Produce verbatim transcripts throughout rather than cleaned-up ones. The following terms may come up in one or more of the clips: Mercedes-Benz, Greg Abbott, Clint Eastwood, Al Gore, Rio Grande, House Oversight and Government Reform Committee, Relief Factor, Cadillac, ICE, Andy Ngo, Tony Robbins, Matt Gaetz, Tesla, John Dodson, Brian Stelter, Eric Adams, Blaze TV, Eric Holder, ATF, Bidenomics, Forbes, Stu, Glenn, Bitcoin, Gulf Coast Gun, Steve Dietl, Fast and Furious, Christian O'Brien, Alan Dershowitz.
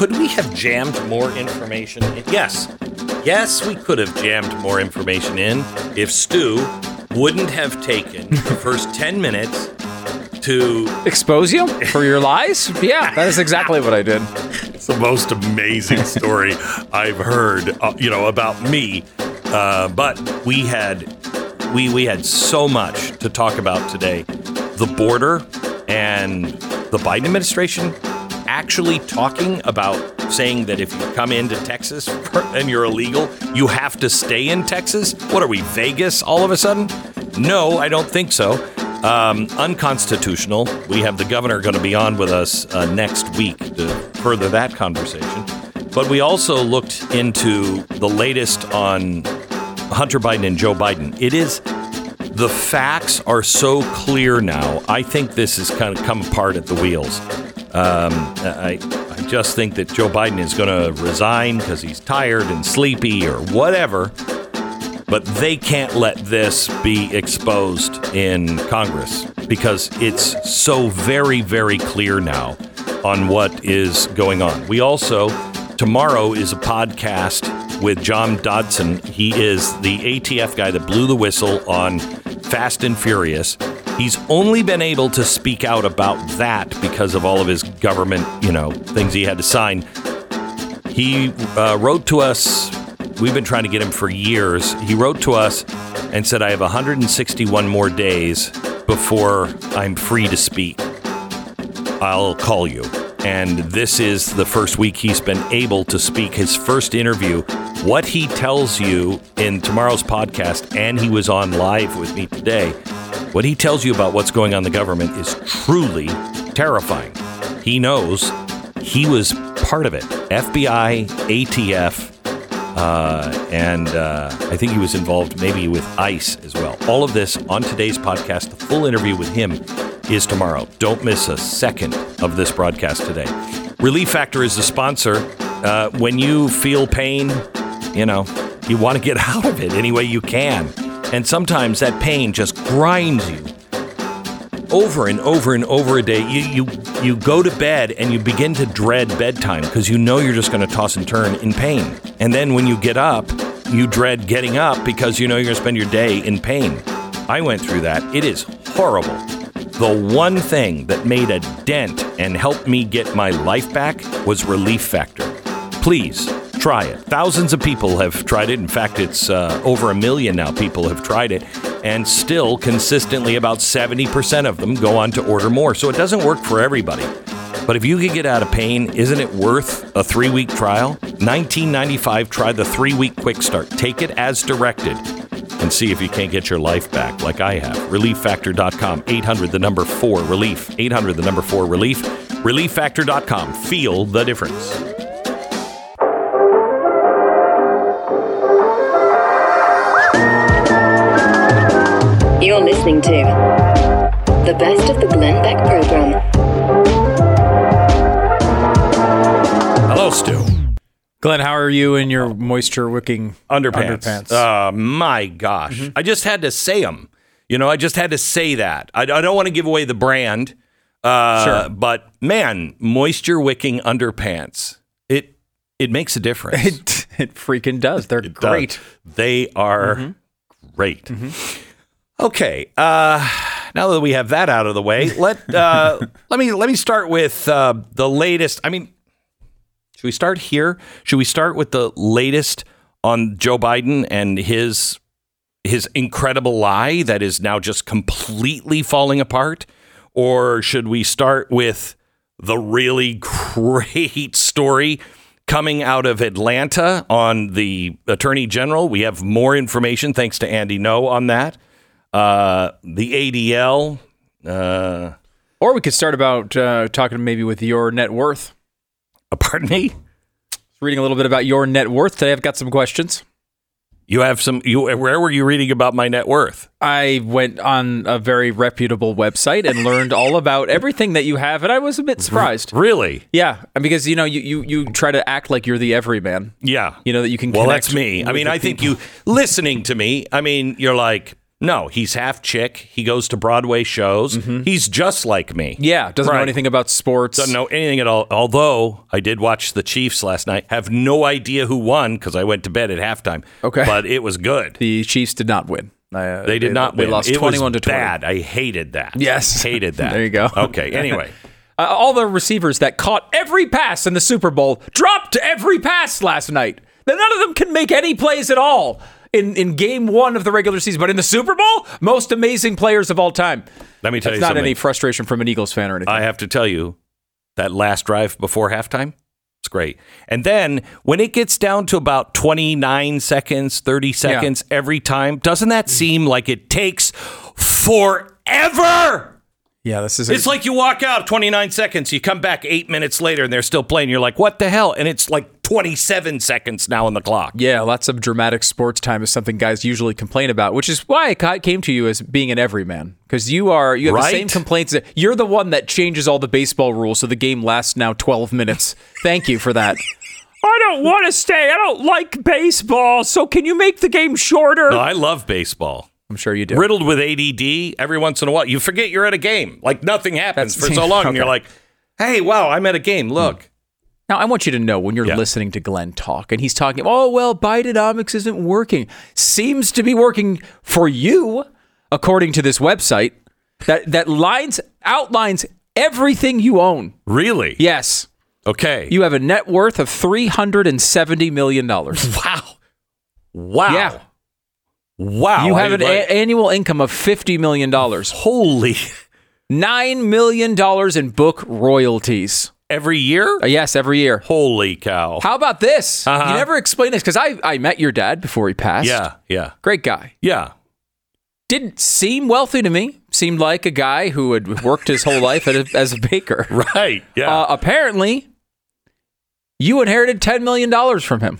Could we have jammed more information in? Yes. Yes, we could have jammed more information in if Stu wouldn't have taken the first ten minutes to... expose you for your lies? Yeah, that is exactly what I did. It's the most amazing story I've heard, uh, you know, about me. Uh, but we had... We we had so much to talk about today. The border and the Biden administration actually talking about saying that if you come into Texas and you're illegal, you have to stay in Texas. What are we, Vegas all of a sudden? No, I don't think so. Um, unconstitutional. We have the governor going to be on with us uh, next week to further that conversation. But we also looked into the latest on Hunter Biden and Joe Biden. It is, the facts are so clear now. I think this has kind of come apart at the wheels. Um, I, I just think that Joe Biden is going to resign because he's tired and sleepy or whatever. But they can't let this be exposed in Congress because it's so very, very clear now on what is going on. We also, tomorrow is a podcast with John Dodson. He is the A T F guy that blew the whistle on Fast and Furious. He's only been able to speak out about that because of all of his government, you know, things he had to sign. He uh, wrote to us. We've been trying to get him for years. He wrote to us and said, I have one hundred sixty-one more days before I'm free to speak. I'll call you. And this is the first week he's been able to speak, his first interview. What he tells you in tomorrow's podcast, and he was on live with me today, what he tells you about what's going on in the government is truly terrifying. He knows he was part of it. F B I, A T F, uh, and uh, I think he was involved maybe with ICE as well. All of this on today's podcast. The full interview with him is tomorrow. Don't miss a second of this broadcast today. Relief Factor is the sponsor. Uh, when you feel pain, you know, you want to get out of it any way you can. And sometimes that pain just grinds you over and over and over a day. You you you go to bed and you begin to dread bedtime because you know you're just going to toss and turn in pain. And then when you get up, you dread getting up because you know you're going to spend your day in pain. I went through that. It is horrible. The one thing that made a dent and helped me get my life back was Relief Factor. Please try it. Thousands of people have tried it. In fact, it's uh, over a million now people have tried it. And still consistently about seventy percent of them go on to order more. So it doesn't work for everybody. But if you can get out of pain, isn't it worth a three-week trial? nineteen ninety-five, try the three-week quick start. Take it as directed. And see if you can't get your life back like I have. relief factor dot com. eight hundred, the number four, relief. eight hundred, the number four, relief. relief factor dot com. Feel the difference. You're listening to the best of the Glenn Beck program. Hello, Stu. Glenn, how are you in your moisture-wicking underpants? underpants? Oh, my gosh. Mm-hmm. I just had to say them. You know, I just had to say that. I, I don't want to give away the brand, uh, sure. But, man, moisture-wicking underpants, it it makes a difference. It, it freaking does. They're it great. Does. They are mm-hmm. great. Mm-hmm. Okay. Uh, now that we have that out of the way, let uh, let me let me start with uh, the latest. I mean... Should we start here? Should we start with the latest on Joe Biden and his his incredible lie that is now just completely falling apart? Or should we start with the really great story coming out of Atlanta on the attorney general? We have more information, thanks to Andy Ngo on that. Uh, the A D L. Uh, or we could start about uh, talking maybe with your net worth. Pardon me? Reading a little bit about your net worth today. I've got some questions. You have some... You, where were you reading about my net worth? I went on a very reputable website and learned all about everything that you have, and I was a bit surprised. Really? Yeah, because, you know, you, you, you try to act like you're the everyman. Yeah. You know, that you can connect. Well, that's me. I mean, I think people. You... Listening to me, I mean, you're like, No, he's half chick. He goes to Broadway shows. Mm-hmm. He's just like me. Yeah, doesn't right. know anything about sports. Doesn't know anything at all. Although I did watch the Chiefs last night. Have no idea who won because I went to bed at halftime. Okay, but it was good. The Chiefs did not win. Uh, they did they, not win. They lost it twenty-one was to twenty. Bad. I hated that. Yes, hated that. There you go. Okay. Anyway. Uh, all the receivers that caught every pass in the Super Bowl dropped every pass last night. Now, none of them can make any plays at all in, in game one of the regular season. But in the Super Bowl, most amazing players of all time. Let me tell That's you something. It's not any frustration from an Eagles fan or anything. I have to tell you, that last drive before halftime, it's great. And then when it gets down to about twenty-nine seconds, thirty seconds yeah. every time, doesn't that seem like it takes forever? Yeah, this is it's like you walk out twenty-nine seconds, you come back eight minutes later and they're still playing. You're like, what the hell? And it's like twenty-seven seconds now on the clock. Yeah, lots of dramatic sports time is something guys usually complain about, which is why I came to you as being an everyman, because you are you have right? the same complaints. That you're the one that changes all the baseball rules so the game lasts now twelve minutes. Thank you for that. I don't want to stay. I don't like baseball. So can you make the game shorter? No, I love baseball. I'm sure you do. Riddled with A D D every once in a while. You forget you're at a game. Like nothing happens That's, for so long. Okay. And you're like, hey, wow, I'm at a game. Look. Now, I want you to know when you're yeah. listening to Glenn talk and he's talking, oh, well, Bidenomics isn't working. Seems to be working for you, according to this website that, that lines outlines everything you own. Really? Yes. Okay. You have a net worth of three hundred seventy million dollars. Wow. Wow. Yeah. Wow. You have an like, a- annual income of fifty million dollars. Holy. nine million dollars in book royalties. Every year? Uh, yes, every year. Holy cow. How about this? Uh-huh. You never explained this because I, I met your dad before he passed. Yeah, yeah. Great guy. Yeah. Didn't seem wealthy to me. Seemed like a guy who had worked his whole life as a, as a baker. Right, yeah. Uh, apparently, you inherited ten million dollars from him.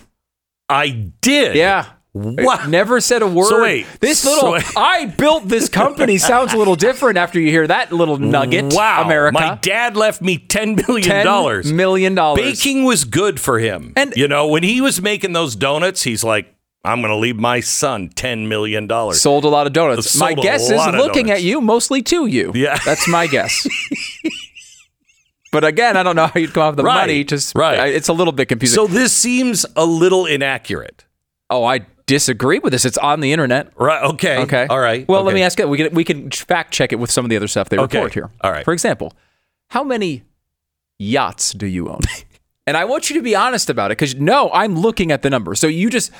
I did? Yeah. What? Never said a word. So wait, this little so I built this company sounds a little different after you hear that little nugget. Wow, America. My dad left me ten million dollars. ten million dollars. Baking was good for him. And you know, when he was making those donuts, he's like, I'm going to leave my son ten million dollars. Sold a lot of donuts. My guess is looking at you, mostly to you. Yeah. That's my guess. But again, I don't know how you'd come off the right, money. Just, right. It's a little bit confusing. So this seems a little inaccurate. Oh, I disagree with this. It's on the internet. Right. Okay. Okay. All right. Well, okay. Let me ask you. We can we can fact check it with some of the other stuff they okay. report here. All right. For example, how many yachts do you own? And I want you to be honest about it, because no, I'm looking at the number. So you just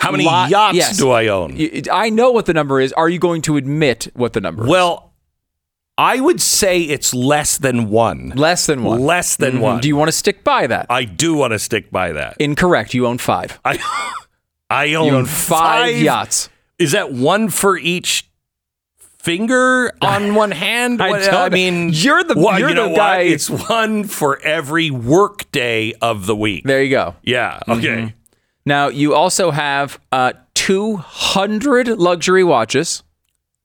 how many lot, yachts yes, do I own? I know what the number is. Are you going to admit what the number? Well, is? I would say it's less than one. Less than one. Less than mm-hmm. one. Do you want to stick by that? I do want to stick by that. Incorrect. You own five. I, I own, you own five, five yachts. Is that one for each finger on one hand? I, what, I mean, you're the, well, you're you know the guy. What? It's one for every work day of the week. There you go. Yeah. Okay. Mm-hmm. Now, you also have uh, two hundred luxury watches.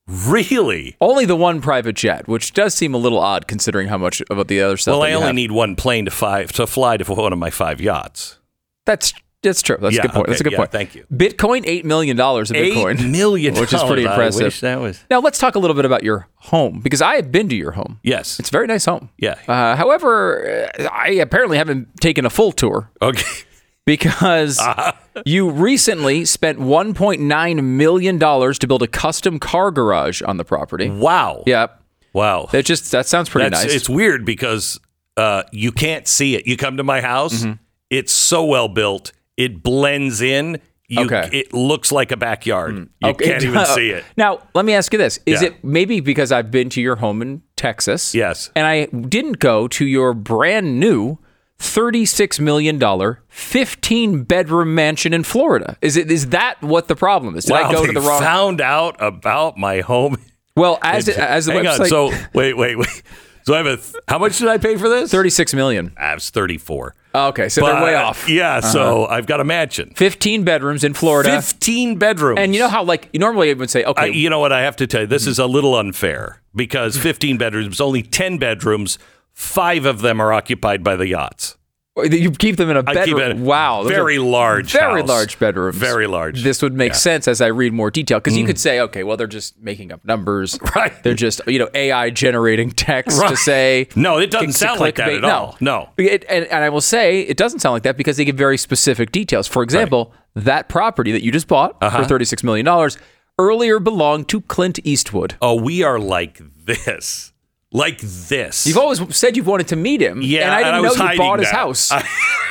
Really? Only the one private jet, which does seem a little odd considering how much about the other stuff. Well, I only have. need one plane to five to fly to one of my five yachts. That's that's true. That's yeah, a good point. Okay, that's a good yeah, point. Thank you. Bitcoin, eight million dollars of Bitcoin, eight million, which is pretty impressive. I wish that was. Now let's talk a little bit about your home, because I have been to your home. Yes, it's a very nice home. Yeah. Uh, however, I apparently haven't taken a full tour. Okay. Because uh-huh. you recently spent one point nine million dollars to build a custom car garage on the property. Wow. Yep. Wow. That just that sounds pretty That's, nice. It's weird because uh, you can't see it. You come to my house. Mm-hmm. It's so well built. It blends in. You, okay. It looks like a backyard. Mm. You okay. can't even see it. Now, let me ask you this. Is yeah. it maybe because I've been to your home in Texas? Yes. And I didn't go to your brand new thirty-six million dollars, fifteen-bedroom mansion in Florida. Is it? Is that what the problem is? Did wow, I go to the wrong... found out about my home. Well, as it, as the hang website... on, so wait, wait, wait. So I have a... Th- how much did I pay for this? thirty-six million dollars. I was thirty-four. Oh, okay, so but, they're way off. Yeah, uh-huh. So I've got a mansion. fifteen bedrooms in Florida. fifteen bedrooms. And you know how, like, you normally would say, okay... I, you know what, I have to tell you, this is a little unfair, because fifteen bedrooms, only ten bedrooms... Five of them are occupied by the yachts. You keep them in a bedroom. Wow. Very large Very house. large bedrooms. Very large. This would make yeah. sense as I read more detail, because mm. you could say, okay, well, they're just making up numbers. Right. They're just, you know, A I generating text right. to say. No, it doesn't sound like that at no. all. No. It, and, and I will say it doesn't sound like that because they give very specific details. For example, right. that property that you just bought uh-huh. for thirty-six million dollars earlier belonged to Clint Eastwood. Oh, we are like this. Like this. You've always said you've wanted to meet him. Yeah, and I didn't and I know was you bought that. his house. I,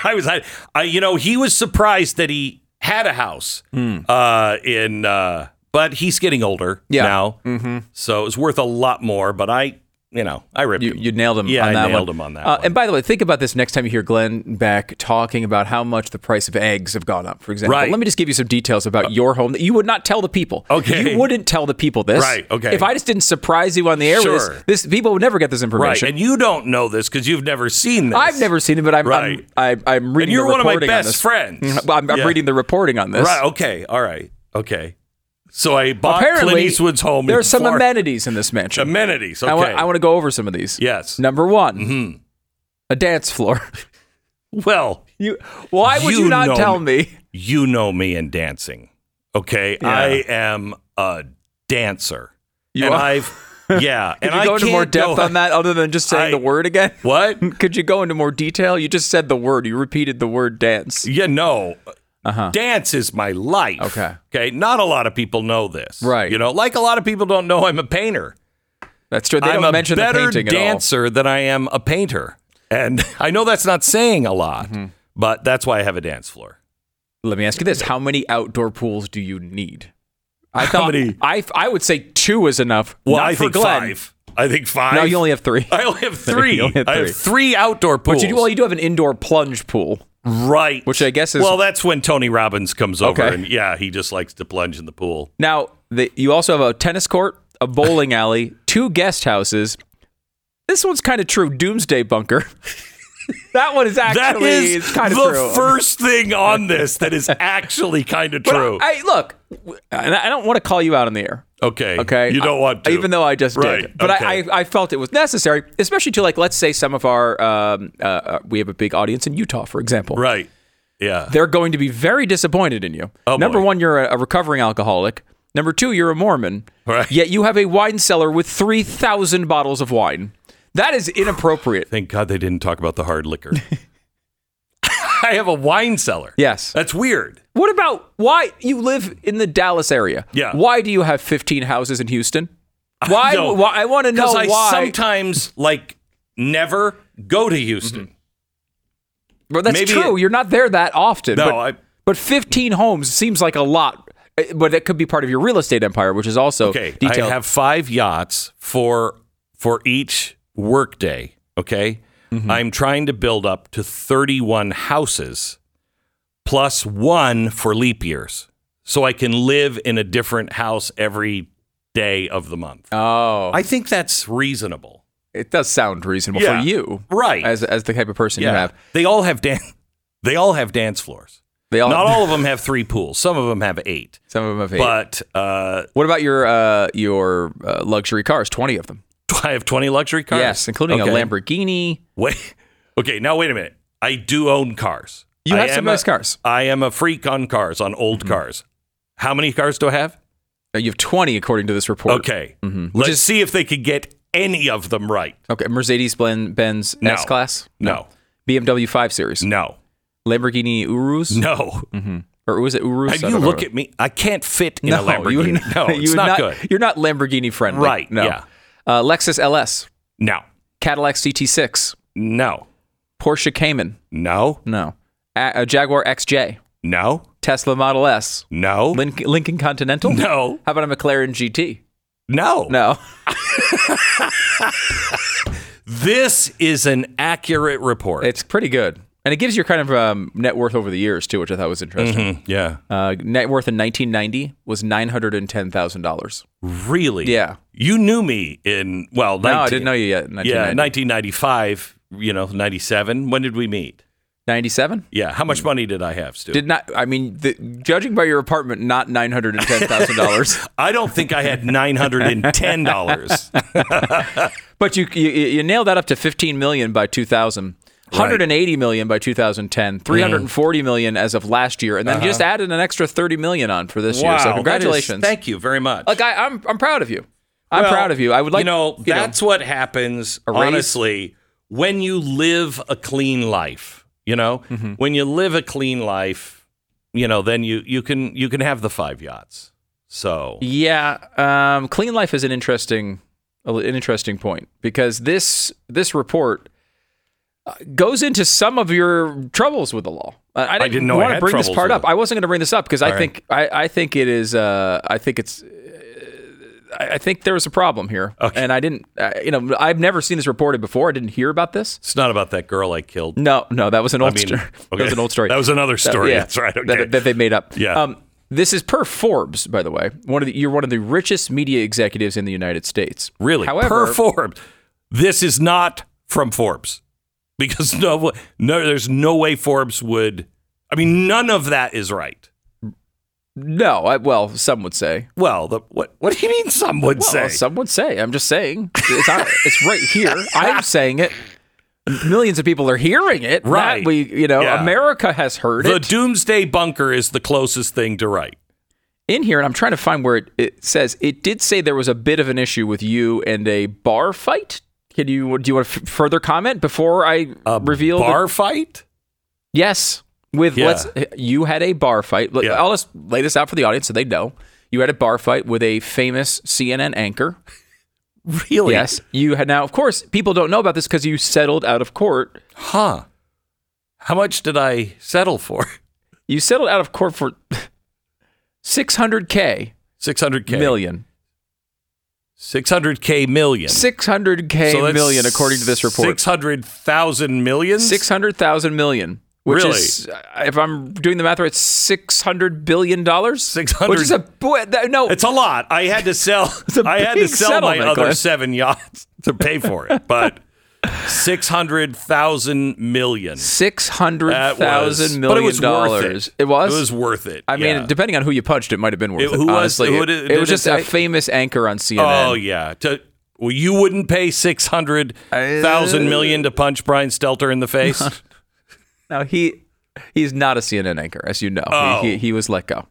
I was hiding. I, you know, he was surprised that he had a house. Mm. Uh, in, uh, but he's getting older yeah. now, mm-hmm. so it was worth a lot more. But I, you know, I ripped you, him. You nailed him. Yeah, on I that nailed one. him on that. Uh, one. And by the way, think about this next time you hear Glenn back talking about how much the price of eggs have gone up. For example, right. let me just give you some details about uh, your home that you would not tell the people. Okay, you wouldn't tell the people this. Right. Okay. If I just didn't surprise you on the air sure. with this, this, people would never get this information. Right. And you don't know this because you've never seen this. I've never seen it, but I'm right. I'm, I'm, I'm reading. And you're the one of my best friends. I'm, I'm yeah. reading the reporting on this. Right. Okay. All right. Okay. So I bought Apparently, Clint Eastwood's home. There are some Florida. amenities in this mansion. Amenities, okay. I want, I want to go over some of these. Yes. Number one, mm-hmm. a dance floor. Well, you. Why would you, you not tell me. me? You know me in dancing, okay? Yeah. I am a dancer. You and are? I've, yeah. Could and you go I into more depth go, on that other than just saying I, the word again? What? Could you go into more detail? You just said the word. You repeated the word dance. Yeah, no. Uh-huh. Dance is my life. Okay. Okay. Not a lot of people know this. Right. You know, like a lot of people don't know I'm a painter. That's true. They I'm don't mention the painting at all. I'm a better dancer than I am a painter. And I know that's not saying a lot, mm-hmm. but that's why I have a dance floor. Let me ask you this. How many outdoor pools do you need? I thought How many? I, I would say two is enough. Well, not I for think Glenn. five. I think five. No, you only have three. I only have three. only have three. I have three outdoor pools. But you do, well, you do have an indoor plunge pool. Right. Which I guess is... Well, that's when Tony Robbins comes over. Okay. And yeah, he just likes to plunge in the pool. Now, the, you also have a tennis court, a bowling alley, two guest houses. This one's kind of true. Doomsday bunker. That one is actually that is kind of the true. First thing on this that is actually kind of true. I, I look, and I don't want to call you out on the air. Okay. Okay. You don't I, want to, even though I just right. did. But okay. I, I felt it was necessary, especially to like let's say some of our um, uh, we have a big audience in Utah, for example. Right. Yeah. They're going to be very disappointed in you. Oh, Number boy. one, you're a, a recovering alcoholic. Number two, you're a Mormon. Right. Yet you have a wine cellar with three thousand bottles of wine. That is inappropriate. Thank God they didn't talk about the hard liquor. I have a wine cellar. Yes. That's weird. What about why you live in the Dallas area? Yeah. Why do you have fifteen houses in Houston? Why? I, why, I want to know why. Because I sometimes, like, never go to Houston. Mm-hmm. Well, that's Maybe true. It, You're not there that often. No, but, I, but fifteen homes seems like a lot. But it could be part of your real estate empire, which is also okay, detailed. I have five yachts for for each workday, okay? Mm-hmm. I'm trying to build up to thirty-one houses plus one for leap years so I can live in a different house every day of the month. Oh. I think that's reasonable. It does sound reasonable yeah. for you. Right. As as the type of person yeah. you have. They all have dan- they all have dance floors. They all Not all of them have three pools. Some of them have eight. Some of them have eight. But uh, what about your uh, your uh, luxury cars? twenty of them. I have twenty luxury cars? Yes, including okay. a Lamborghini. Wait. Okay, now wait a minute. I do own cars. You have some nice cars. I am a freak on cars, on old mm-hmm. cars. How many cars do I have? You have twenty, according to this report. Okay. Mm-hmm. Let's is, see if they could get any of them right. Okay, Mercedes-Benz no. S-Class? No. no. B M W five Series? No. Lamborghini Urus? No. Mm-hmm. Or was it Urus? You look know. at me. I can't fit in no, a Lamborghini. Would, no, it's not, not good. You're not Lamborghini friendly. Right, no. yeah. Uh, Lexus L S? No. Cadillac C T six? No. Porsche Cayman? No. No. A- a Jaguar X J? No. Tesla Model S? No. Lin- Lincoln Continental? No. How about a McLaren G T? No. No. This is an accurate report. It's pretty good. And it gives you kind of um, net worth over the years, too, which I thought was interesting. Mm-hmm. Yeah. Uh, net worth in nineteen ninety was nine hundred ten thousand dollars. Really? Yeah. You knew me in, well, nineteen, no, I didn't know you yet. nineteen ninety. Yeah, nineteen ninety-five, you know, ninety-seven. When did we meet? ninety-seven? Yeah. How much money did I have, Stu? Did not, I mean, the, judging by your apartment, not nine hundred ten thousand dollars. I don't think I had nine hundred ten dollars. But you, you you nailed that up to fifteen million by two thousand. one hundred eighty million by two thousand ten, three hundred forty mm. million as of last year, and then uh-huh. just added an extra thirty million on for this wow, year. So congratulations! That is, thank you very much. Like I, I'm, I'm proud of you. I'm well, proud of you. I would like you know you that's know, what happens honestly when you live a clean life. You know, mm-hmm. when you live a clean life, you know, then you you can you can have the five yachts. So yeah, um, clean life is an interesting an interesting point because this this report. Uh, goes into some of your troubles with the law. Uh, I, didn't I didn't know I had troubles with it. I want to bring this part up. I wasn't going to bring this up because I All think right. I, I think it is. Uh, I think it's. Uh, I think there was a problem here, okay. and I didn't. Uh, you know, I've never seen this reported before. I didn't hear about this. It's not about that girl I killed. No, no, that was an old I mean, story. Okay. That was an old story. That was another story. That, yeah, that's right. Okay. That, that they made up. Yeah. Um, this is per Forbes, by the way. One of the, you're one of the richest media executives in the United States. Really? However, per Forbes, this is not from Forbes. Because no, no, there's no way Forbes would. I mean, none of that is right. No, I, well, some would say. Well, the, what what do you mean? Some would well, say. Some would say. I'm just saying. It's, not, it's right here. I'm saying it. Millions of people are hearing it. Right. That we, you know, yeah. America has heard the it. The doomsday bunker is the closest thing to right. In here, and I'm trying to find where it, it says it did say there was a bit of an issue with you and a bar fight. Can you, do you want to f- further comment before I a reveal? A bar the- fight? Yes. With yeah. let's You had a bar fight. Yeah. I'll just lay this out for the audience so they know. You had a bar fight with a famous C N N anchor. Really? Yes. You had now, of course, people don't know about this because you settled out of court. Huh. How much did I settle for? You settled out of court for six hundred K. six hundred K. Million. six hundred K million. six hundred K so million, according to this report. six hundred thousand million? six hundred thousand million. Which really? Is, if I'm doing the math right, six hundred billion dollars? six hundred. Which is a, no. It's a lot. I had to sell, I had to sell my other Glenn. seven yachts to pay for it, but six hundred thousand million. six hundred thousand million but it was dollars. Worth it. It was? It was worth it. I yeah. mean, depending on who you punched, it might have been worth it. It, who was, it, it, it, it was just it a famous anchor on C N N. Oh, yeah. To, well, you wouldn't pay six hundred thousand million to punch Brian Stelter in the face? No, no he he's not a C N N anchor, as you know. Oh. He, he, he was let go.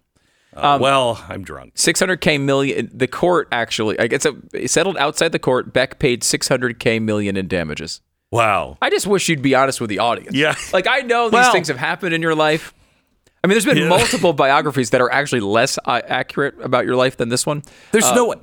Uh, um, well, I'm drunk. six hundred K million. The court actually, I guess it settled outside the court. Beck paid six hundred K million in damages. Wow. I just wish you'd be honest with the audience. Yeah. Like, I know these well, things have happened in your life. I mean, there's been yeah. multiple biographies that are actually less uh, accurate about your life than this one. There's uh, no,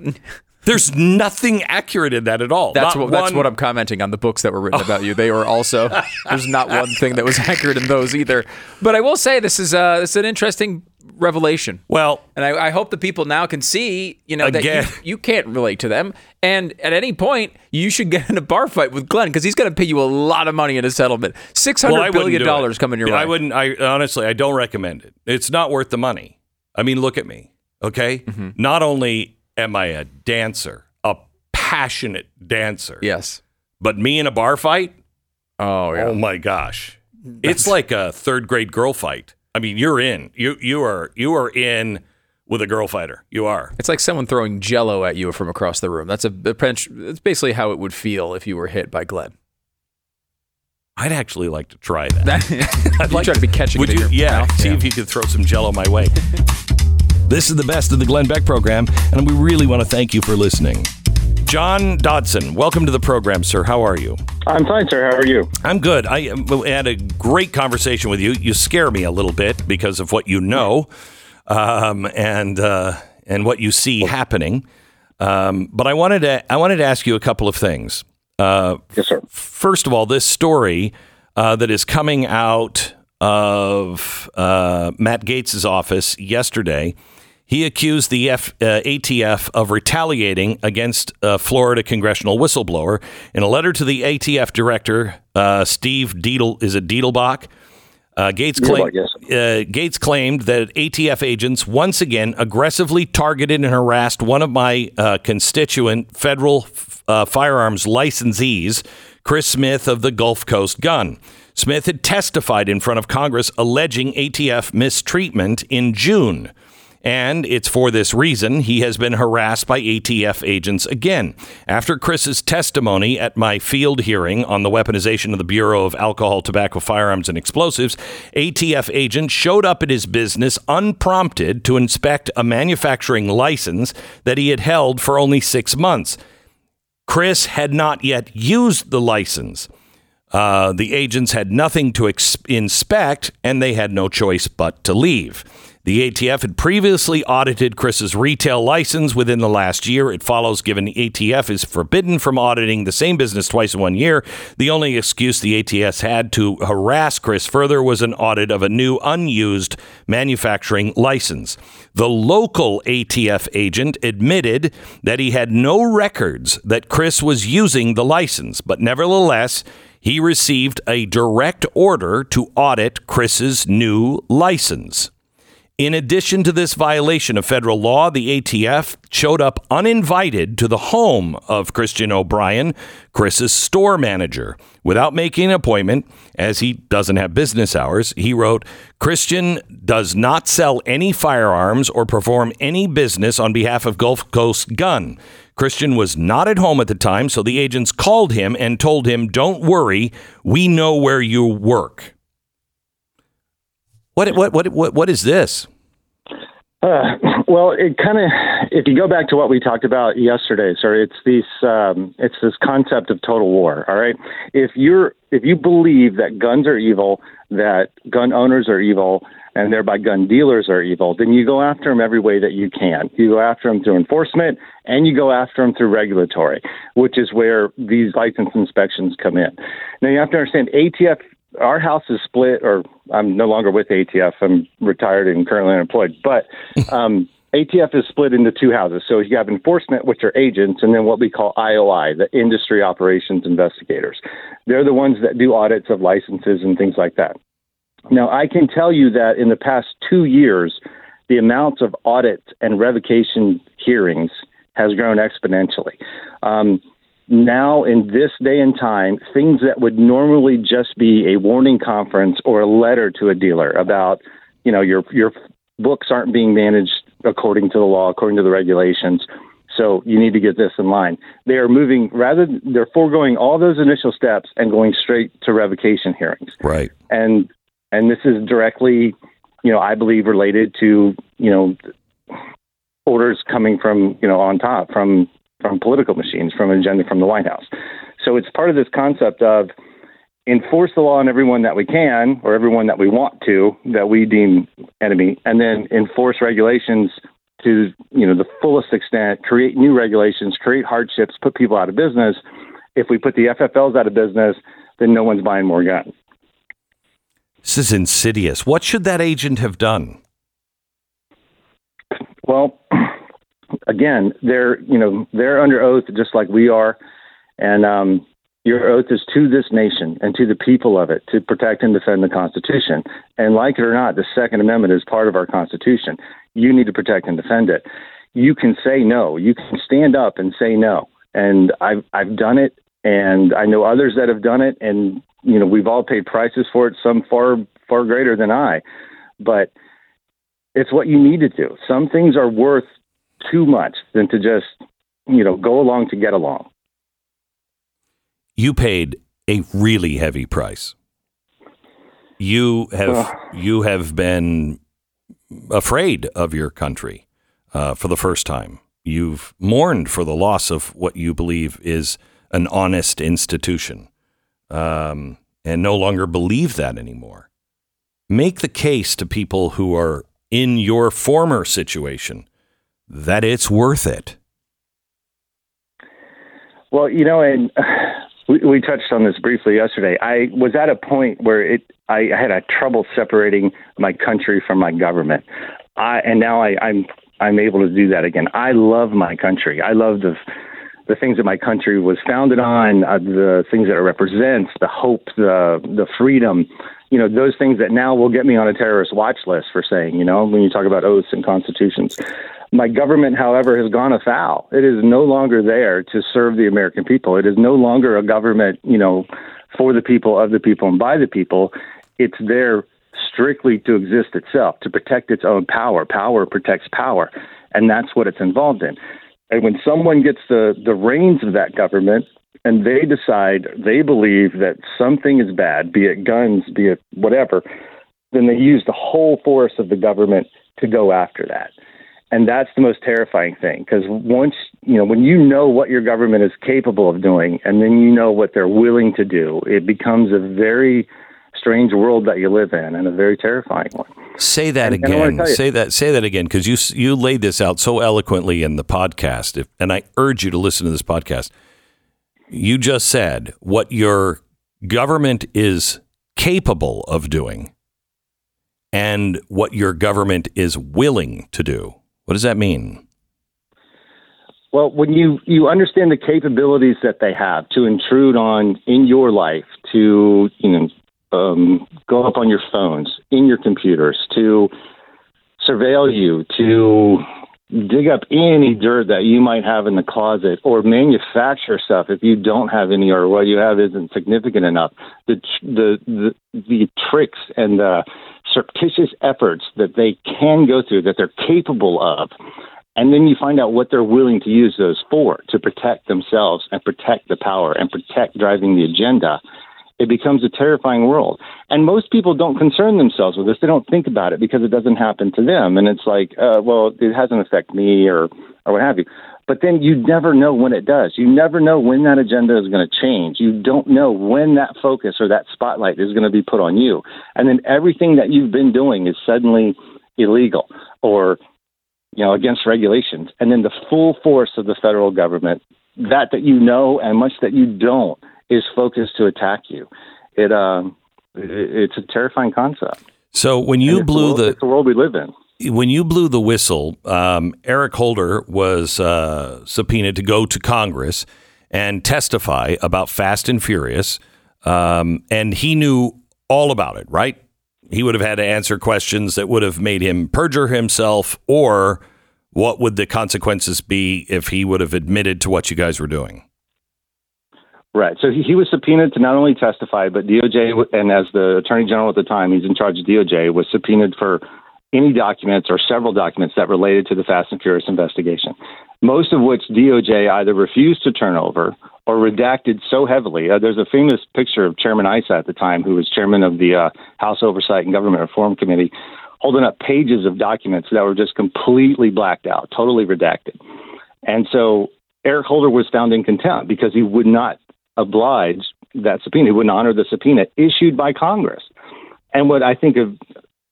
there's nothing accurate in that at all. That's not what one... that's what I'm commenting on, the books that were written oh. about you. They were also, there's not one thing that was accurate in those either. But I will say this is uh, this is an interesting revelation. Well, and I, I hope the people now can see, you know, again. that you, you can't relate to them. And at any point, you should get in a bar fight with Glenn because he's going to pay you a lot of money in a settlement. Six hundred well, billion dollars coming your yeah, way. I wouldn't. I honestly, I don't recommend it. It's not worth the money. I mean, look at me. Okay, mm-hmm. Not only am I a dancer, a passionate dancer. Yes, but me in a bar fight. Oh, yeah. Oh my gosh, it's like a third grade girl fight. I mean, you're in. You you are you are in with a girl fighter. You are. It's like someone throwing Jell-O at you from across the room. That's a, a pinch. That's basically how it would feel if you were hit by Glenn. I'd actually like to try that. that I'd like try to be catching. Would it you? Yeah. Mouth. See yeah. if you could throw some Jell-O my way. This is the best of the Glenn Beck program, and we really want to thank you for listening. John Dodson, welcome to the program, sir. How are you? I'm fine, sir. How are you? I'm good. I had a great conversation with you. You scare me a little bit because of what you know um, and uh, and what you see happening. Um, but I wanted to I wanted to ask you a couple of things. Uh, yes, sir. First of all, this story uh, that is coming out of uh, Matt Gaetz's office yesterday. He accused the F, uh, A T F of retaliating against a Florida congressional whistleblower in a letter to the A T F director, uh, Steve Dietl. Is it Dietlbach? Uh, Gaetz, claim, uh, Gaetz claimed that A T F agents once again aggressively targeted and harassed one of my uh, constituent federal f- uh, firearms licensees, Chris Smith of the Gulf Coast Gun. Smith had testified in front of Congress alleging A T F mistreatment in June. And it's for this reason he has been harassed by A T F agents again. After Chris's testimony at my field hearing on the weaponization of the Bureau of Alcohol, Tobacco, Firearms, and Explosives, A T F agents showed up at his business unprompted to inspect a manufacturing license that he had held for only six months. Chris had not yet used the license. Uh, the agents had nothing to ex- inspect, and they had no choice but to leave. The A T F had previously audited Chris's retail license within the last year. It follows, given the A T F is forbidden from auditing the same business twice in one year, the only excuse the A T F had to harass Chris further was an audit of a new unused manufacturing license. The local A T F agent admitted that he had no records that Chris was using the license, but nevertheless, he received a direct order to audit Chris's new license. In addition to this violation of federal law, the A T F showed up uninvited to the home of Christian O'Brien, Chris's store manager, without making an appointment, as he doesn't have business hours. He wrote, "Christian does not sell any firearms or perform any business on behalf of Gulf Coast Gun. Christian was not at home at the time, so the agents called him and told him, 'Don't worry, we know where you work.'" What what what what what is this? Uh, well, it kind of, if you go back to what we talked about yesterday, sorry, it's these um, it's this concept of total war. All right, if you're if you believe that guns are evil, that gun owners are evil, and thereby gun dealers are evil, then you go after them every way that you can. You go after them through enforcement, and you go after them through regulatory, which is where these license inspections come in. Now you have to understand, A T F. Our house is split, or I'm no longer with A T F. I'm retired and currently unemployed. But um, A T F is split into two houses. So you have enforcement, which are agents, and then what we call I O I, the Industry Operations Investigators. They're the ones that do audits of licenses and things like that. Now, I can tell you that in the past two years, the amount of audits and revocation hearings has grown exponentially. Um Now, in this day and time, things that would normally just be a warning conference or a letter to a dealer about, you know, your your books aren't being managed according to the law, according to the regulations, so you need to get this in line. They are moving, rather, they're foregoing all those initial steps and going straight to revocation hearings. Right. And and this is directly, you know, I believe related to, you know, orders coming from, you know, on top, from from political machines, from an agenda from the White House. So it's part of this concept of enforce the law on everyone that we can, or everyone that we want to, that we deem enemy, and then enforce regulations to, you know, the fullest extent, create new regulations, create hardships, put people out of business. If we put the F F Ls out of business, then no one's buying more guns. This is insidious. What should that agent have done? Well, again, they're, you know, they're under oath just like we are. And um, your oath is to this nation and to the people of it to protect and defend the Constitution. And like it or not, the Second Amendment is part of our Constitution. You need to protect and defend it. You can say no. You can stand up and say no. And I've, I've done it. And I know others that have done it. And, you know, we've all paid prices for it, some far, far greater than I. But it's what you need to do. Some things are worth too much than to just, you know, go along to get along. You paid a really heavy price. You have uh, you have been afraid of your country uh, for the first time. You've mourned for the loss of what you believe is an honest institution, um, and no longer believe that anymore. Make the case to people who are in your former situation that it's worth it. Well, you know, and we, we touched on this briefly yesterday. I was at a point where it, I, I had a trouble separating my country from my government. I, and now I, I'm, I'm able to do that again. I love my country. I love the, the things that my country was founded on, uh, the things that it represents, the hope, the, the freedom, you know, those things that now will get me on a terrorist watch list for saying, you know, when you talk about oaths and constitutions. My government, however, has gone afoul. It is no longer there to serve the American people. It is no longer a government, you know, for the people, of the people, and by the people. It's there strictly to exist itself, to protect its own power. Power protects power, and that's what it's involved in. And when someone gets the, the reins of that government and they decide they believe that something is bad, be it guns, be it whatever, then they use the whole force of the government to go after that. And that's the most terrifying thing, because once, you know, when you know what your government is capable of doing and then you know what they're willing to do, it becomes a very strange world that you live in, and a very terrifying one. Say that and, again. And say that. Say that again, because you you laid this out so eloquently in the podcast, if, and I urge you to listen to this podcast. You just said what your government is capable of doing and what your government is willing to do. What does that mean? Well, when you, you understand the capabilities that they have to intrude on in your life, to, you know, um, go up on your phones, in your computers, to surveil you, to dig up any dirt that you might have in the closet, or manufacture stuff if you don't have any, or what you have isn't significant enough. The the the, the tricks and the surreptitious efforts that they can go through, that they're capable of, and then you find out what they're willing to use those for to protect themselves and protect the power and protect driving the agenda. It becomes a terrifying world. And most people don't concern themselves with this. They don't think about it because it doesn't happen to them. And it's like, uh, well, it hasn't affected me, or, or what have you. But then you never know when it does. You never know when that agenda is going to change. You don't know when that focus or that spotlight is going to be put on you. And then everything that you've been doing is suddenly illegal or, you know, against regulations. And then the full force of the federal government, that that you know and much that you don't, is focused to attack you. It um, it's a terrifying concept. So when you blew the, the it's the world we live in. When you blew the whistle, um, Eric Holder was uh, subpoenaed to go to Congress and testify about Fast and Furious, um, and he knew all about it, right? He would have had to answer questions that would have made him perjure himself, or what would the consequences be if he would have admitted to what you guys were doing? Right. So he was subpoenaed to not only testify, but D O J, and as the attorney general at the time, he's in charge of D O J, was subpoenaed for any documents or several documents that related to the Fast and Furious investigation, most of which D O J either refused to turn over or redacted so heavily. Uh, there's a famous picture of Chairman Issa at the time, who was chairman of the uh, House Oversight and Government Reform Committee, holding up pages of documents that were just completely blacked out, totally redacted. And so Eric Holder was found in contempt because he would not oblige that subpoena. He wouldn't honor the subpoena issued by Congress. And what I think of,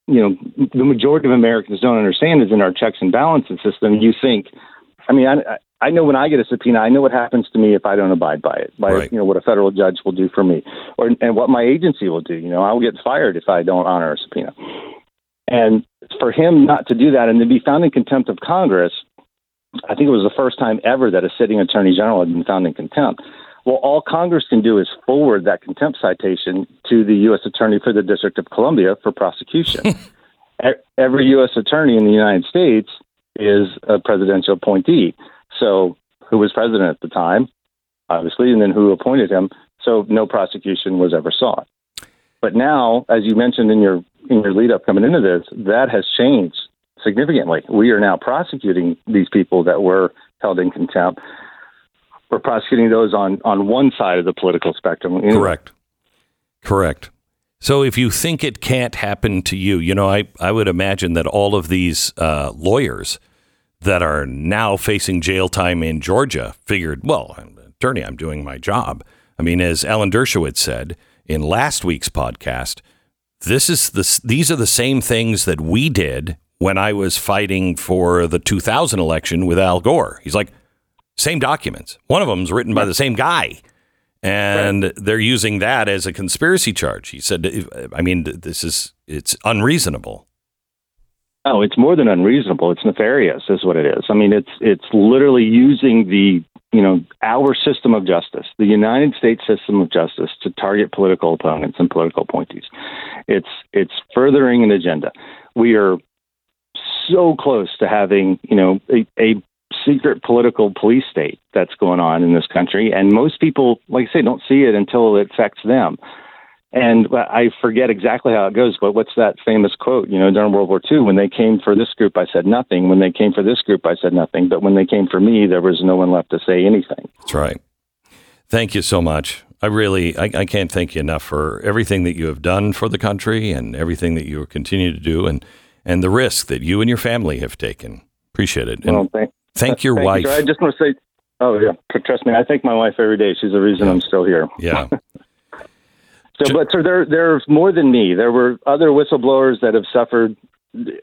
you know, the majority of Americans don't understand is in our checks and balances system, you think, I mean, I, I know when I get a subpoena, I know what happens to me if I don't abide by it, by, right. you know, what a federal judge will do for me, or and what my agency will do. You know, I will get fired if I don't honor a subpoena. And for him not to do that and to be found in contempt of Congress, I think it was the first time ever that a sitting attorney general had been found in contempt. Well, all Congress can do is forward that contempt citation to the U S attorney for the District of Columbia for prosecution. Every U S attorney in the United States is a presidential appointee. So who was president at the time, obviously, and then who appointed him. So no prosecution was ever sought. But now, as you mentioned in your in your lead up coming into this, that has changed significantly. We are now prosecuting these people that were held in contempt. We're prosecuting those on, on one side of the political spectrum. Correct. Correct. So if you think it can't happen to you, you know, I, I would imagine that all of these uh, lawyers that are now facing jail time in Georgia figured, well, I'm an attorney, I'm doing my job. I mean, as Alan Dershowitz said in last week's podcast, this is the, these are the same things that we did when I was fighting for the two thousand election with Al Gore. He's like, same documents. One of them's written by the same guy, and right. they're using that as a conspiracy charge. He said, I mean, this is it's unreasonable. Oh, it's more than unreasonable. It's nefarious is what it is. I mean, it's it's literally using the, you know, our system of justice, the United States system of justice, to target political opponents and political appointees. It's it's furthering an agenda. We are so close to having, you know, a, a secret political police state that's going on in this country. And most people, like I say, don't see it until it affects them. And I forget exactly how it goes, but what's that famous quote, you know, during World War Two, when they came for this group, I said nothing. When they came for this group, I said nothing. But when they came for me, there was no one left to say anything. That's right. Thank you so much. I really, I, I can't thank you enough for everything that you have done for the country and everything that you continue to do and, and the risk that you and your family have taken. Appreciate it. And well, thank, thank your thank wife. You, I just want to say, oh, yeah, trust me, I thank my wife every day. She's the reason yeah. I'm still here. Yeah. So, but so there, there's more than me. There were other whistleblowers that have suffered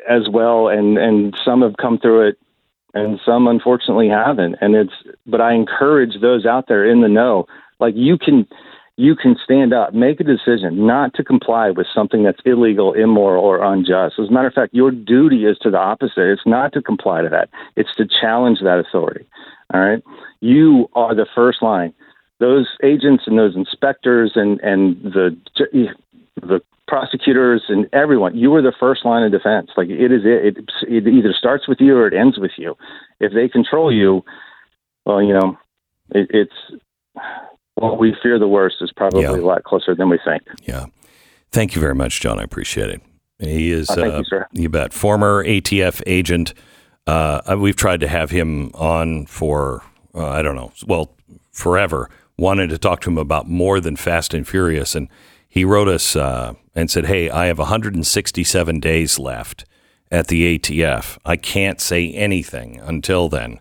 as well, and, and some have come through it, and some unfortunately haven't. And it's, but I encourage those out there in the know, like you can, you can stand up, make a decision not to comply with something that's illegal, immoral, or unjust. As a matter of fact, your duty is to the opposite. It's not to comply to that. It's to challenge that authority. All right, you are the first line. Those agents and those inspectors and, and the the prosecutors and everyone, you are the first line of defense. Like it is, it, it either starts with you or it ends with you. If they control you, well, you know, it, it's what we fear the worst is probably yeah. a lot closer than we think. Yeah. Thank you very much, John. I appreciate it. He is, oh, thank uh, you, sir. You bet, former A T F agent. Uh, we've tried to have him on for, uh, I don't know, well, forever. Wanted to talk to him about more than Fast and Furious, and he wrote us uh, and said, hey, I have one hundred sixty-seven days left at the A T F. I can't say anything until then.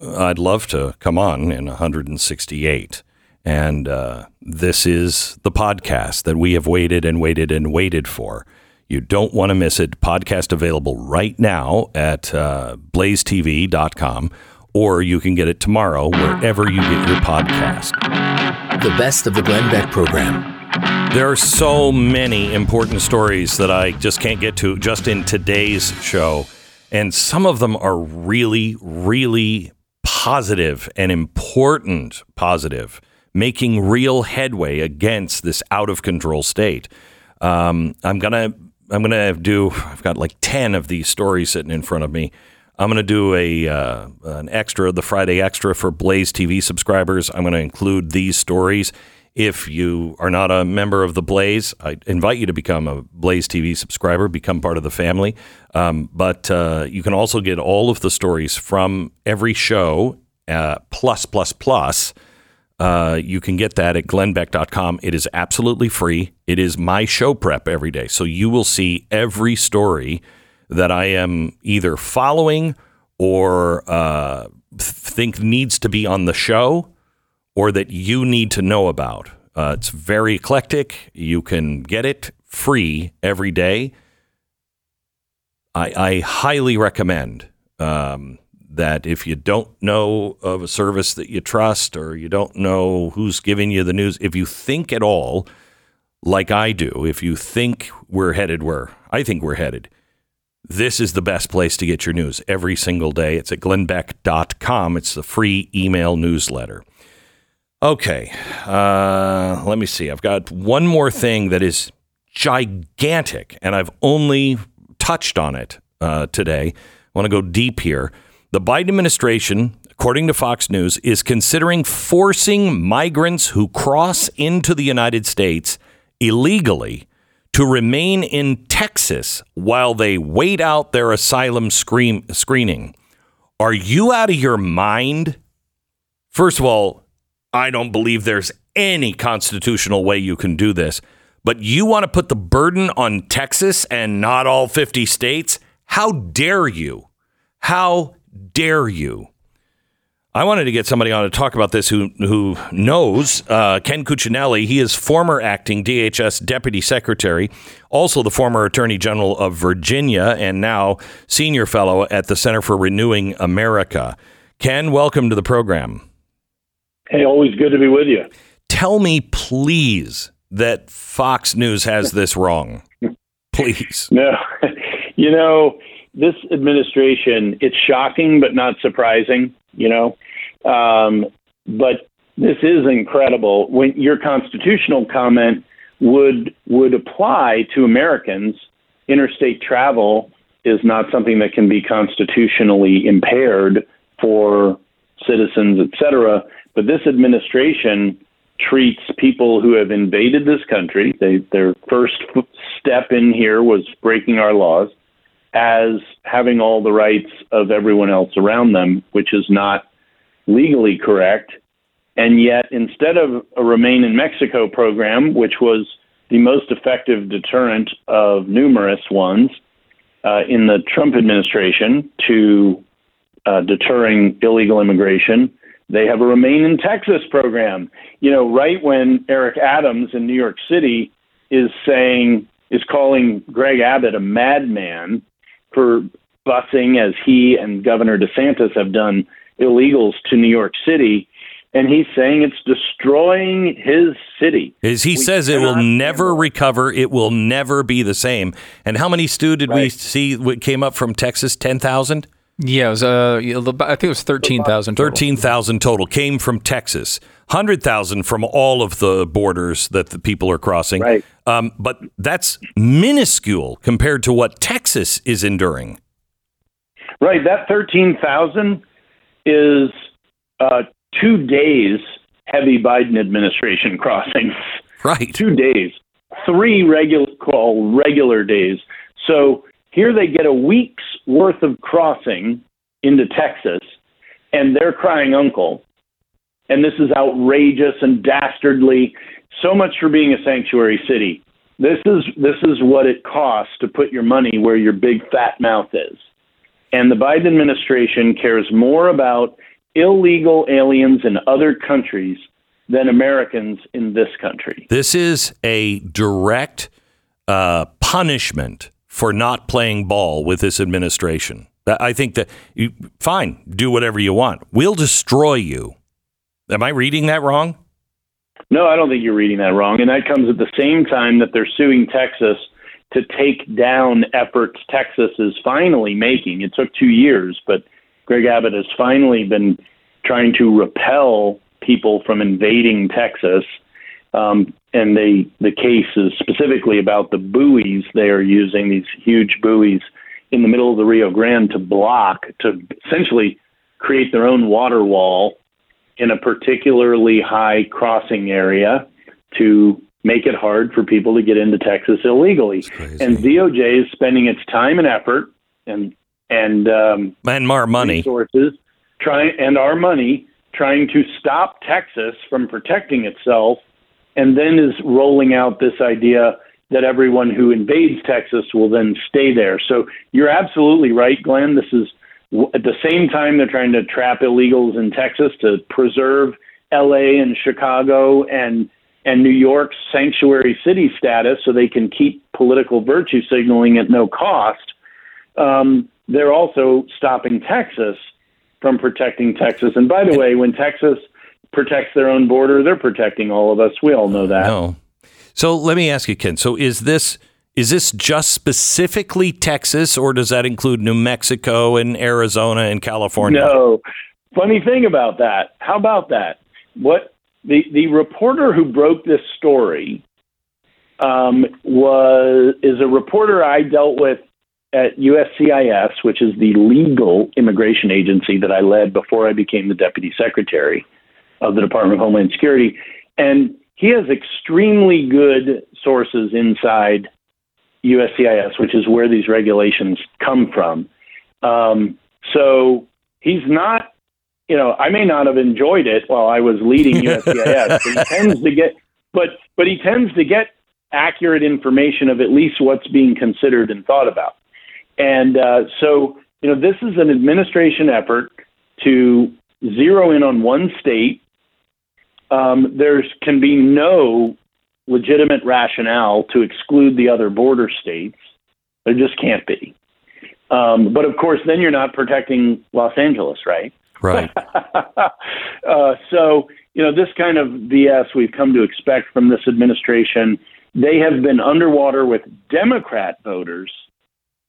I'd love to come on in one hundred sixty-eight. And uh, this is the podcast that we have waited and waited and waited for. You don't want to miss it. Podcast available right now at uh, blaze t v dot com. Or you can get it tomorrow wherever you get your podcast. The best of the Glenn Beck program. There are so many important stories that I just can't get to just in today's show. And some of them are really, really positive and important positive, making real headway against this out of control state. Um, I'm going to I'm going to do I've got like ten of these stories sitting in front of me. I'm going to do a uh, an extra, the Friday extra for Blaze T V subscribers. I'm going to include these stories. If you are not a member of the Blaze, I invite you to become a Blaze T V subscriber, become part of the family. Um, but uh, you can also get all of the stories from every show, uh, plus, plus, plus. Uh, you can get that at glenn beck dot com. It is absolutely free. It is my show prep every day. So you will see every story that I am either following or uh, think needs to be on the show or that you need to know about. Uh, it's very eclectic. You can get it free every day. I, I highly recommend um, that if you don't know of a service that you trust or you don't know who's giving you the news, if you think at all, like I do, if you think we're headed where I think we're headed, this is the best place to get your news every single day. It's at glenn beck dot com. It's the free email newsletter. Okay, uh, let me see. I've got one more thing that is gigantic, and I've only touched on it uh, today. I want to go deep here. The Biden administration, according to Fox News, is considering forcing migrants who cross into the United States illegally to remain in Texas while they wait out their asylum screen, screening. Are you out of your mind? First of all, I don't believe there's any constitutional way you can do this, but you want to put the burden on Texas and not all fifty states? How dare you? How dare you? I wanted to get somebody on to talk about this who who knows. Uh, Ken Cuccinelli, he is former acting D H S deputy secretary, also the former attorney general of Virginia, and now senior fellow at the Center for Renewing America. Ken, welcome to the program. Hey, always good to be with you. Tell me, please, that Fox News has this wrong. Please. No, you know, this administration, it's shocking but not surprising, you know. Um, but this is incredible. When your constitutional comment would would apply to Americans, interstate travel is not something that can be constitutionally impaired for citizens, et cetera. But this administration treats people who have invaded this country, they, their first step in here was breaking our laws, as having all the rights of everyone else around them, which is not legally correct. And yet, instead of a Remain in Mexico program, which was the most effective deterrent of numerous ones uh, in the Trump administration to uh, deterring illegal immigration, they have a Remain in Texas program. You know, right when Eric Adams in New York City is saying, is calling Greg Abbott a madman for busing, as he and Governor DeSantis have done, illegals to New York City. And he's saying it's destroying his city. As he we says, it will never recover. It will never be the same. And how many, Stu, did right. we see what came up from Texas? ten thousand? Yeah, it was, uh, I think it was thirteen thousand total. thirteen thousand total came from Texas. one hundred thousand from all of the borders that the people are crossing. Right. Um, but that's minuscule compared to what Texas is enduring. Right. That thirteen thousand is uh, two days heavy Biden administration crossings. Right. Two days. Three regular call regular days. So here they get a week's worth of crossing into Texas, and they're crying uncle. And this is outrageous and dastardly. So much for being a sanctuary city. This is this is what it costs to put your money where your big fat mouth is. And the Biden administration cares more about illegal aliens in other countries than Americans in this country. This is a direct uh, punishment for not playing ball with this administration. I think that, you, fine, do whatever you want. We'll destroy you. Am I reading that wrong? No, I don't think you're reading that wrong. And that comes at the same time that they're suing Texas to take down efforts Texas is finally making. It took two years, but Greg Abbott has finally been trying to repel people from invading Texas. Um, and they, the case is specifically about the buoys they are using, these huge buoys in the middle of the Rio Grande to block, to essentially create their own water wall in a particularly high crossing area to make it hard for people to get into Texas illegally. And D O J is spending its time and effort and and um, and our money resources trying and our money trying to stop Texas from protecting itself, and then is rolling out this idea that everyone who invades Texas will then stay there. So you're absolutely right, Glenn. This is at the same time they're trying to trap illegals in Texas to preserve L A and Chicago and and New York's sanctuary city status so they can keep political virtue signaling at no cost. Um, they're also stopping Texas from protecting Texas. And by the way, when Texas protects their own border, they're protecting all of us. We all know that. No. So let me ask you, Ken. So is this... Is this just specifically Texas, or does that include New Mexico and Arizona and California? No. Funny thing about that. How about that? What the, the reporter who broke this story um, was is a reporter I dealt with at U S C I S, which is the legal immigration agency that I led before I became the deputy secretary of the Department of Homeland Security. And he has extremely good sources inside U S C I S, which is where these regulations come from. Um, so he's not, you know, I may not have enjoyed it while I was leading U S C I S, but he tends to get, but, but he tends to get accurate information of at least what's being considered and thought about. And uh, so, you know, this is an administration effort to zero in on one state. Um, there can be no legitimate rationale to exclude the other border states. There just can't be. Um, but of course, then you're not protecting Los Angeles, right? Right. uh, so, you know, this kind of B S we've come to expect from this administration. They have been underwater with Democrat voters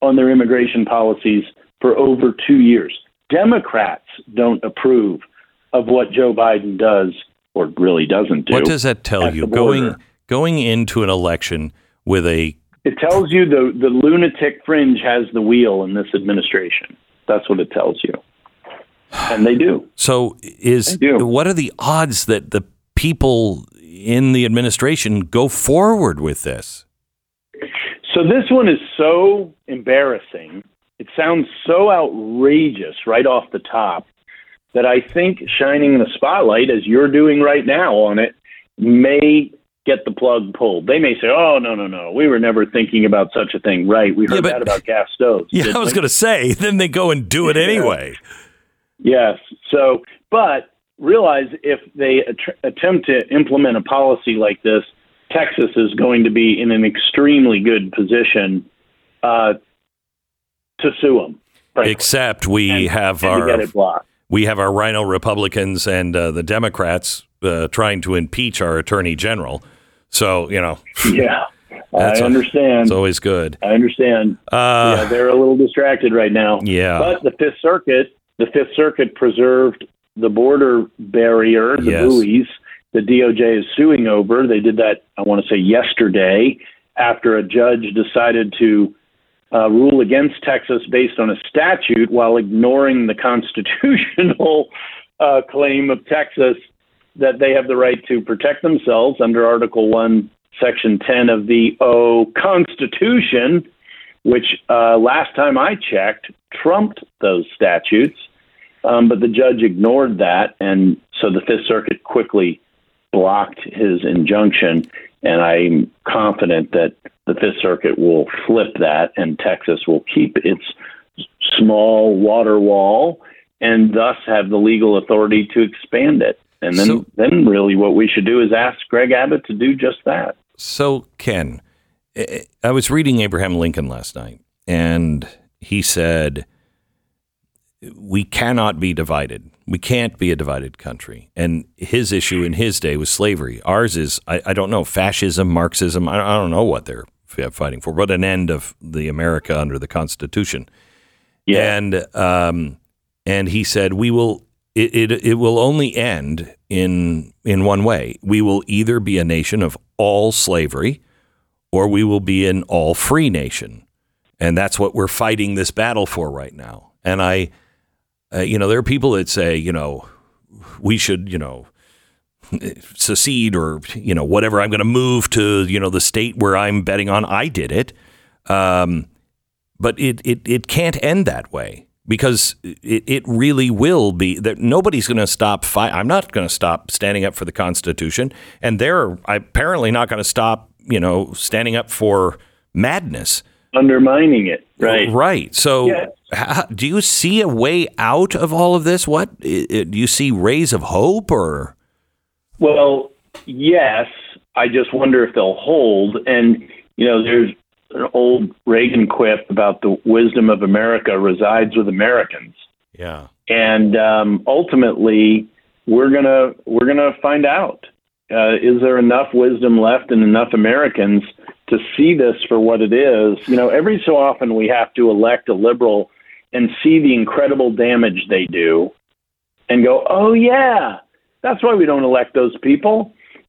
on their immigration policies for over two years. Democrats don't approve of what Joe Biden does or really doesn't do. What does that tell you? Going... Going into an election with a... It tells you the, the lunatic fringe has the wheel in this administration. That's what it tells you. And they do. So is they do. What are the odds that the people in the administration go forward with this? So this one is so embarrassing. It sounds so outrageous right off the top that I think shining the spotlight, as you're doing right now on it, may get the plug pulled. They may say, oh, no, no, no, we were never thinking about such a thing. Right. We heard yeah, but, that about gas stoves. Yeah, I was going to say, then they go and do it yeah. anyway. Yes. So, but realize if they att- attempt to implement a policy like this, Texas is going to be in an extremely good position uh, to sue them. Frankly. Except we and, have and our... to get it blocked. We have our rhino Republicans and uh, the Democrats uh, trying to impeach our attorney general. So, you know. Yeah, I understand. A, it's always good. I understand. Uh, yeah, they're a little distracted right now. Yeah. But the Fifth Circuit, the Fifth Circuit preserved the border barrier, the yes. buoys the D O J is suing over. They did that, I want to say, yesterday after a judge decided to Uh, rule against Texas based on a statute while ignoring the constitutional uh, claim of Texas that they have the right to protect themselves under Article one, Section ten of the O Constitution, which uh, last time I checked trumped those statutes. Um, but the judge ignored that. And so the Fifth Circuit quickly blocked his injunction. And I'm confident that the Fifth Circuit will flip that and Texas will keep its small water wall and thus have the legal authority to expand it. And then, so, then really what we should do is ask Greg Abbott to do just that. So, Ken, I was reading Abraham Lincoln last night, and he said, we cannot be divided. We can't be a divided country. And his issue in his day was slavery. Ours is, I, I don't know, fascism, Marxism. I, I don't know what they're fighting for, but an end of the America under the Constitution. Yeah. And um, and he said, we will, it, it it will only end in in one way. We will either be a nation of all slavery or we will be an all free nation. And that's what we're fighting this battle for right now. And I Uh, you know, there are people that say, you know, we should, you know, secede or, you know, whatever. I'm going to move to, you know, the state where I'm betting on. I did it. Um, but it, it it can't end that way because it, it really will be that nobody's going to stop. Fi- I'm not going to stop standing up for the Constitution. And they're apparently not going to stop, you know, standing up for madness. Undermining it. Right. Right. So yes. How, do you see a way out of all of this? What it, it, do you see rays of hope or? Well, yes. I just wonder if they'll hold. And, you know, there's an old Reagan quip about the wisdom of America resides with Americans. Yeah. And um, ultimately, we're going to we're going to find out. Uh, is there enough wisdom left and enough Americans to see this for what it is? You know, every so often we have to elect a liberal and see the incredible damage they do and go, oh, yeah, that's why we don't elect those people.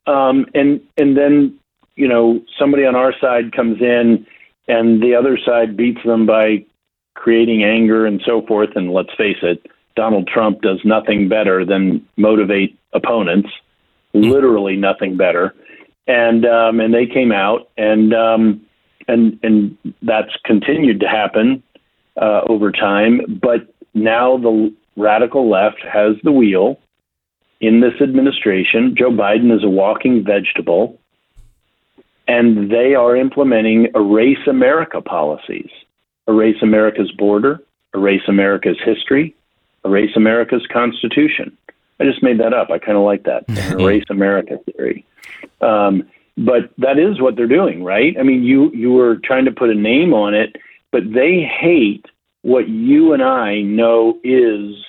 Um, and and then, you know, somebody on our side comes in and the other side beats them by creating anger and so forth. And let's face it, Donald Trump does nothing better than motivate opponents. Literally nothing better. And um, and they came out and um, and and that's continued to happen uh, over time. But now the radical left has the wheel in this administration. Joe Biden is a walking vegetable. And they are implementing erase America policies, erase America's border, erase America's history, erase America's Constitution. I just made that up. I kind of like that. Erase America theory. Um, but that is what they're doing, right? I mean, you, you were trying to put a name on it, but they hate what you and I know is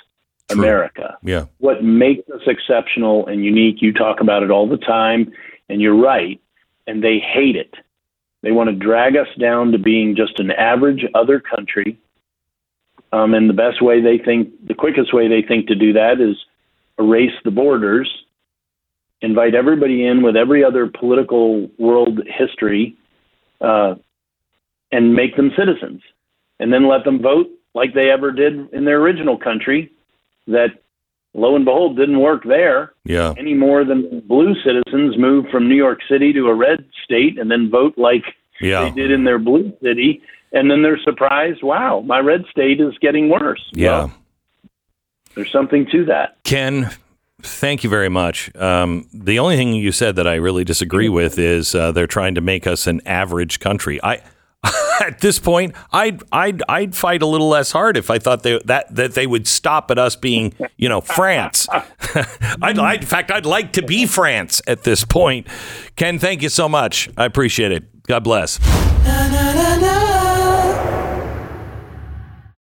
True. America. Yeah. What makes us exceptional and unique. You talk about it all the time, and you're right. And they hate it. They want to drag us down to being just an average other country. Um, and the best way they think, the quickest way they think to do that is erase the borders, invite everybody in with every other political world history, uh, and make them citizens, and then let them vote like they ever did in their original country that lo and behold, didn't work there yeah. any more than blue citizens move from New York City to a red state and then vote like yeah. they did in their blue city. And then they're surprised, wow, my red state is getting worse. Yeah. Well, there's something to that. Ken, thank you very much. Um, the only thing you said that I really disagree with is uh, they're trying to make us an average country. I At this point, I'd I'd I'd fight a little less hard if I thought they, that that they would stop at us being, you know, France. I'd, I'd in fact I'd like to be France at this point. Ken, thank you so much. I appreciate it. God bless. Na, na, na, na.